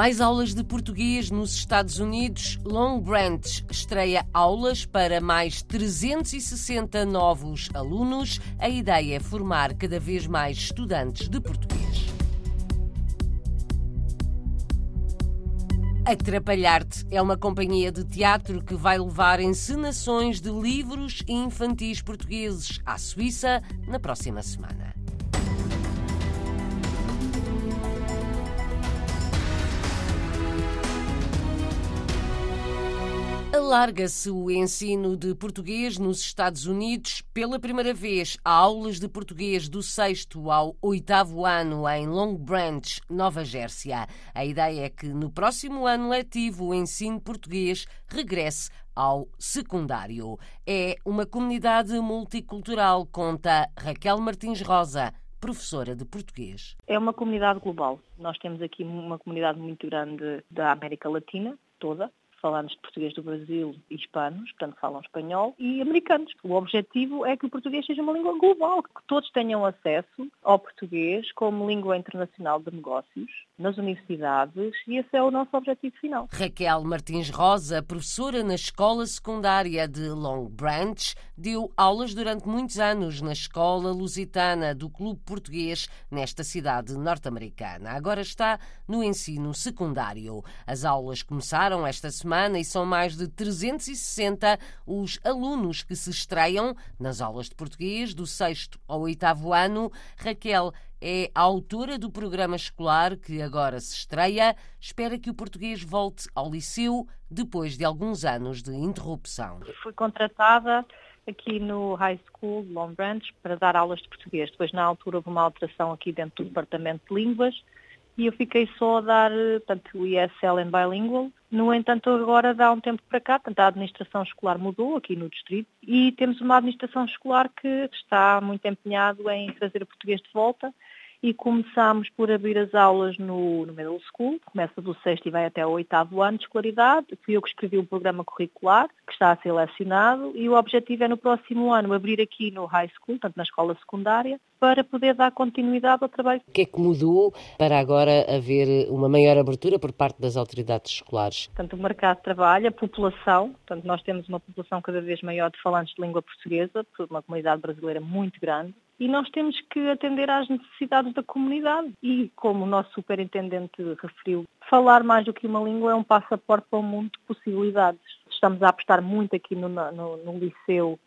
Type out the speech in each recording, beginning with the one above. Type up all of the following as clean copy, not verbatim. Mais aulas de português nos Estados Unidos. Long Branch estreia aulas para mais 360 novos alunos. A ideia é formar cada vez mais estudantes de português. Atrapalhar-te é uma companhia de teatro que vai levar encenações de livros infantis portugueses à Suíça na próxima semana. Alarga-se o ensino de português nos Estados Unidos. Pela primeira vez, há aulas de português do 6º ao 8º ano em Long Branch, Nova Jersey. A ideia é que no próximo ano letivo o ensino português regresse ao secundário. É uma comunidade multicultural, conta Raquel Martins Rosa, professora de português. É uma comunidade global. Nós temos aqui uma comunidade muito grande da América Latina toda. Falantes de português do Brasil e hispanos, portanto falam espanhol, e americanos. O objetivo é que o português seja uma língua global, que todos tenham acesso ao português como língua internacional de negócios, nas universidades, e esse é o nosso objetivo final. Raquel Martins Rosa, professora na escola secundária de Long Branch, deu aulas durante muitos anos na escola lusitana do Clube Português, nesta cidade norte-americana. Agora está no ensino secundário. As aulas começaram esta semana e são mais de 360 os alunos que se estreiam nas aulas de português do 6º ao 8º ano. Raquel é a autora do programa escolar que agora se estreia. Espera que o português volte ao liceu depois de alguns anos de interrupção. Fui contratada aqui no High School de Long Branch para dar aulas de português. Depois, na altura, houve uma alteração aqui dentro do Departamento de Línguas e eu fiquei só a dar, portanto, o ESL em bilingual. No entanto, agora dá um tempo para cá, portanto, a administração escolar mudou aqui no distrito e temos uma administração escolar que está muito empenhado em trazer o português de volta e começámos por abrir as aulas no middle school, começa do 6º e vai até o 8º ano de escolaridade. Fui eu que escrevi um programa curricular que está a ser selecionado e o objetivo é no próximo ano abrir aqui no high school, portanto na escola secundária, para poder dar continuidade ao trabalho. O que é que mudou para agora haver uma maior abertura por parte das autoridades escolares? Portanto, o mercado de trabalho, a população, portanto, nós temos uma população cada vez maior de falantes de língua portuguesa, uma comunidade brasileira muito grande, e nós temos que atender às necessidades da comunidade. E, como o nosso superintendente referiu, falar mais do que uma língua é um passaporte para um mundo de possibilidades. Estamos a apostar muito aqui no liceu,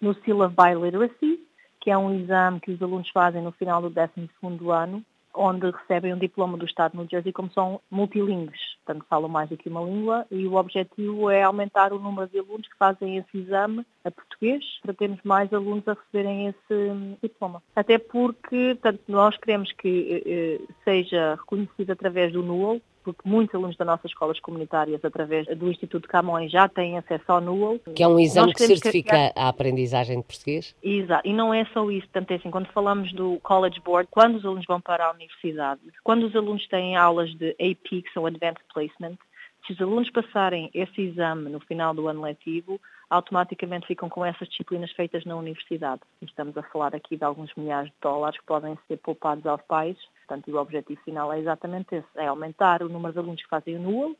no Seal of Biliteracy, que é um exame que os alunos fazem no final do 12º ano, onde recebem um diploma do Estado de New Jersey como são multilingues, portanto falam mais do que uma língua, e o objetivo é aumentar o número de alunos que fazem esse exame a português, para termos mais alunos a receberem esse diploma. Até porque, portanto, nós queremos que seja reconhecido através do NUAL, porque muitos alunos das nossas escolas comunitárias, através do Instituto Camões, já têm acesso ao NUAL. Que é um exame que certifica a aprendizagem de português. Exato, e não é só isso. Portanto, é assim, quando falamos do College Board, quando os alunos vão para a universidade, quando os alunos têm aulas de AP, que são Advanced Placement, se os alunos passarem esse exame no final do ano letivo, automaticamente ficam com essas disciplinas feitas na universidade. Estamos a falar aqui de alguns milhares de dólares que podem ser poupados aos pais. Portanto, o objetivo final é exatamente esse, é aumentar o número de alunos que fazem o NUAL,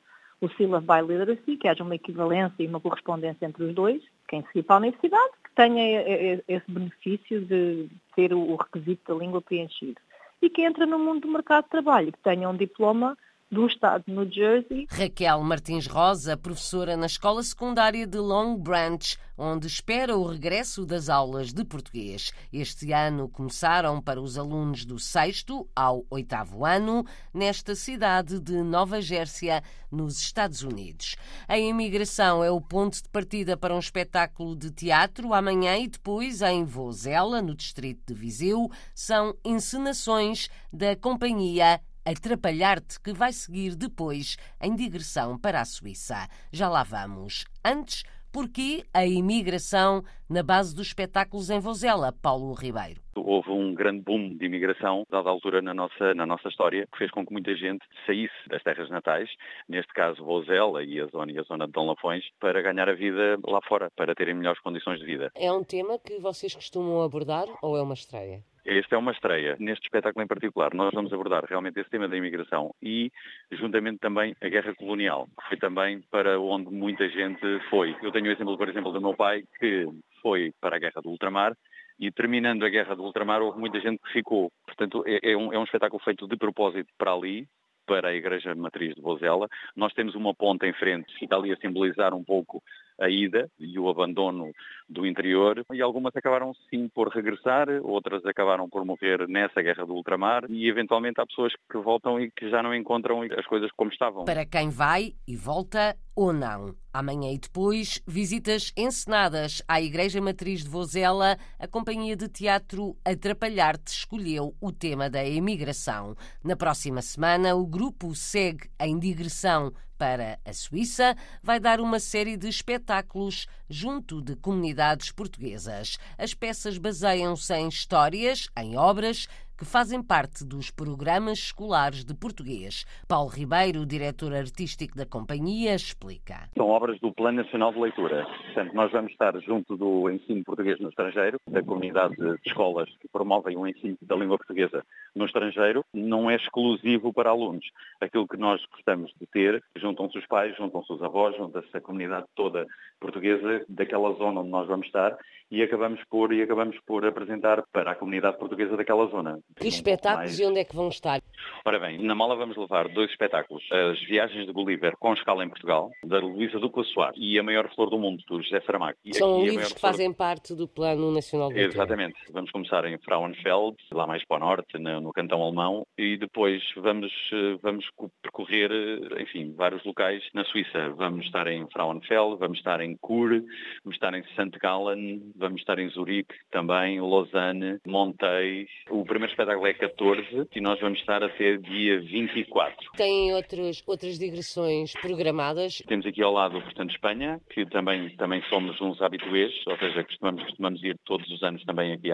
o Seal of Biliteracy, que haja uma equivalência e uma correspondência entre os dois, quem seguir para a universidade, que tenha esse benefício de ter o requisito da língua preenchido. E que entre no mundo do mercado de trabalho, que tenha um diploma do Estado de New Jersey. Raquel Martins Rosa, professora na escola secundária de Long Branch, onde espera o regresso das aulas de português. Este ano começaram para os alunos do 6º ao 8º ano, nesta cidade de Nova Jersey, nos Estados Unidos. A imigração é o ponto de partida para um espetáculo de teatro amanhã e depois em Vouzela, no distrito de Viseu. São encenações da companhia Atrapalhar-te, que vai seguir depois em digressão para a Suíça. Já lá vamos. Antes, porquê a imigração na base dos espetáculos em Vouzela, Paulo Ribeiro? Houve um grande boom de imigração, dada altura na nossa história, que fez com que muita gente saísse das terras natais, neste caso Vouzela e a zona de Dão Lafões, para ganhar a vida lá fora, para terem melhores condições de vida. É um tema que vocês costumam abordar ou é uma estreia? Esta é uma estreia. Neste espetáculo em particular, nós vamos abordar realmente esse tema da imigração e, juntamente também, a guerra colonial, que foi também para onde muita gente foi. Eu tenho o exemplo, por exemplo, do meu pai, que foi para a Guerra do Ultramar, e terminando a Guerra do Ultramar houve muita gente que ficou. Portanto, é um espetáculo feito de propósito para ali, para a Igreja Matriz de Vouzela. Nós temos uma ponte em frente, fica ali a simbolizar um pouco a ida e o abandono do interior, e algumas acabaram sim por regressar, outras acabaram por morrer nessa Guerra do Ultramar, e eventualmente há pessoas que voltam e que já não encontram as coisas como estavam. Para quem vai e volta ou não, amanhã e depois, visitas encenadas à Igreja Matriz de Vouzela. A companhia de teatro Atrapalhar-te escolheu o tema da emigração. Na próxima semana, o grupo segue em digressão para a Suíça, vai dar uma série de espetáculos junto de comunidades portuguesas. As peças baseiam-se em histórias, em obras, que fazem parte dos programas escolares de português. Paulo Ribeiro, diretor artístico da companhia, explica. São obras do Plano Nacional de Leitura. Portanto, nós vamos estar junto do ensino português no estrangeiro, da comunidade de escolas que promovem o ensino da língua portuguesa no estrangeiro. Não é exclusivo para alunos. Aquilo que nós gostamos de ter, juntam-se os pais, juntam-se os avós, junta-se a comunidade toda portuguesa daquela zona onde nós vamos estar, e acabamos por apresentar para a comunidade portuguesa daquela zona. Que espetáculos e onde é que vão estar? Ora bem, na mala vamos levar dois espetáculos. As Viagens de Gulliver com Escala em Portugal, da Luísa Ducla Soares, e A Maior Flor do Mundo, do José Faramaki. São livros que fazem parte do Plano Nacional de Leitura. Exatamente. Vamos começar em Frauenfeld, lá mais para o norte, no Cantão Alemão, e depois vamos percorrer, enfim, vários locais na Suíça. Vamos estar em Frauenfeld, vamos estar em Chur, vamos estar em St. Gallen, vamos estar em Zurique também, Lausanne, Montreux. O primeiro espetáculo é 14 e nós vamos estar até dia 24. Tem outras digressões programadas? Temos aqui ao lado, portanto, Espanha, que também somos uns habituês, ou seja, costumamos ir todos os anos também aqui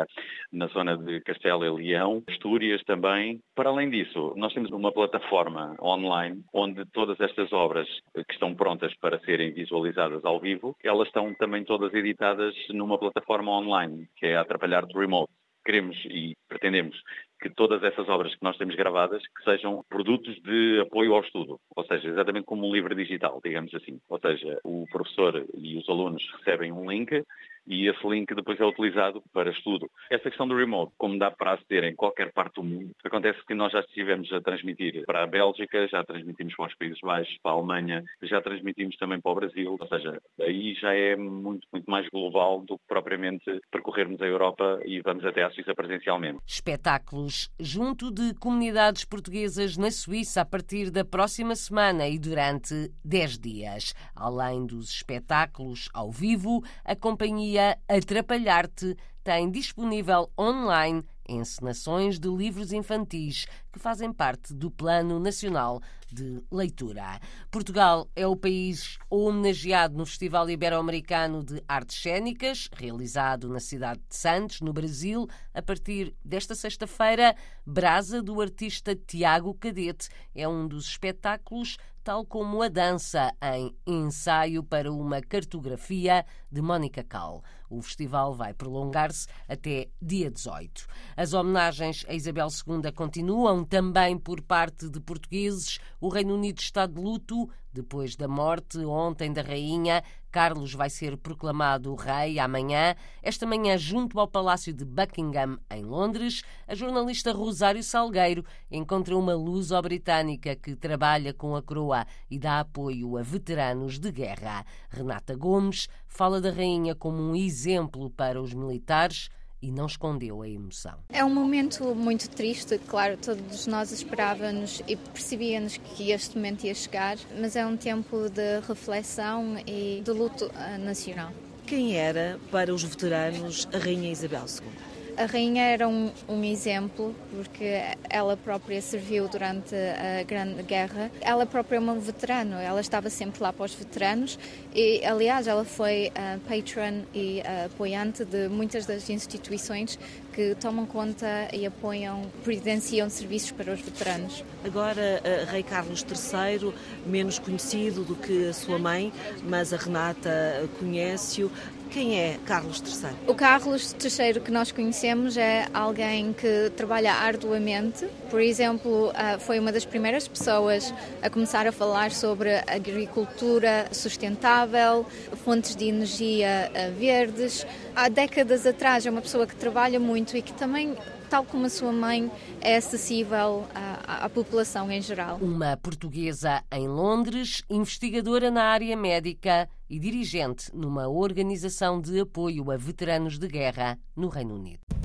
na zona de Castelo e Leão, Astúrias também. Para além disso, nós temos uma plataforma online onde todas estas obras que estão prontas para serem visualizadas ao vivo, elas estão também todas editadas numa plataforma online, que é Atrapalhar-te Remote. Queremos e pretendemos que todas essas obras que nós temos gravadas que sejam produtos de apoio ao estudo, ou seja, exatamente como um livro digital, digamos assim. Ou seja, o professor e os alunos recebem um link e esse link depois é utilizado para estudo. Essa questão do remote, como dá para aceder em qualquer parte do mundo, acontece que nós já estivemos a transmitir para a Bélgica, já transmitimos para os Países Baixos, para a Alemanha, já transmitimos também para o Brasil, ou seja, aí já é muito, muito mais global do que propriamente percorrermos a Europa e vamos até à Suíça presencialmente. Espetáculos junto de comunidades portuguesas na Suíça a partir da próxima semana e durante 10 dias. Além dos espetáculos ao vivo, a companhia Atrapalhar-te tem disponível online encenações de livros infantis que fazem parte do Plano Nacional de Leitura. Portugal é o país homenageado no Festival Ibero-Americano de Artes Cênicas, realizado na cidade de Santos, no Brasil, a partir desta sexta-feira. Brasa do artista Tiago Cadete é um dos espetáculos, tal como a dança em Ensaio para uma Cartografia, de Mónica Kahl. O festival vai prolongar-se até dia 18. As homenagens a Isabel II continuam também por parte de portugueses. O Reino Unido está de luto. Depois da morte ontem da rainha, Carlos vai ser proclamado rei amanhã. Esta manhã, junto ao Palácio de Buckingham, em Londres, a jornalista Rosário Salgueiro encontra uma luso-britânica que trabalha com a coroa e dá apoio a veteranos de guerra. Renata Gomes fala da rainha como um exemplo para os militares e não escondeu a emoção. É um momento muito triste, claro, todos nós esperávamos e percebíamos que este momento ia chegar, mas é um tempo de reflexão e de luto nacional. Quem era para os veteranos a Rainha Isabel II? A rainha era um exemplo, porque ela própria serviu durante a Grande Guerra. Ela própria é uma veterana, ela estava sempre lá para os veteranos e, aliás, ela foi patron e apoiante de muitas das instituições que tomam conta e apoiam, providenciam serviços para os veteranos. Agora, Rei Carlos III, menos conhecido do que a sua mãe, mas a Renata conhece-o. Quem é Carlos III? O Carlos III que nós conhecemos é alguém que trabalha arduamente. Por exemplo, foi uma das primeiras pessoas a começar a falar sobre agricultura sustentável, fontes de energia verdes. Há décadas atrás é uma pessoa que trabalha muito e que também, tal como a sua mãe, é acessível à população em geral. Uma portuguesa em Londres, investigadora na área médica e dirigente numa organização de apoio a veteranos de guerra no Reino Unido.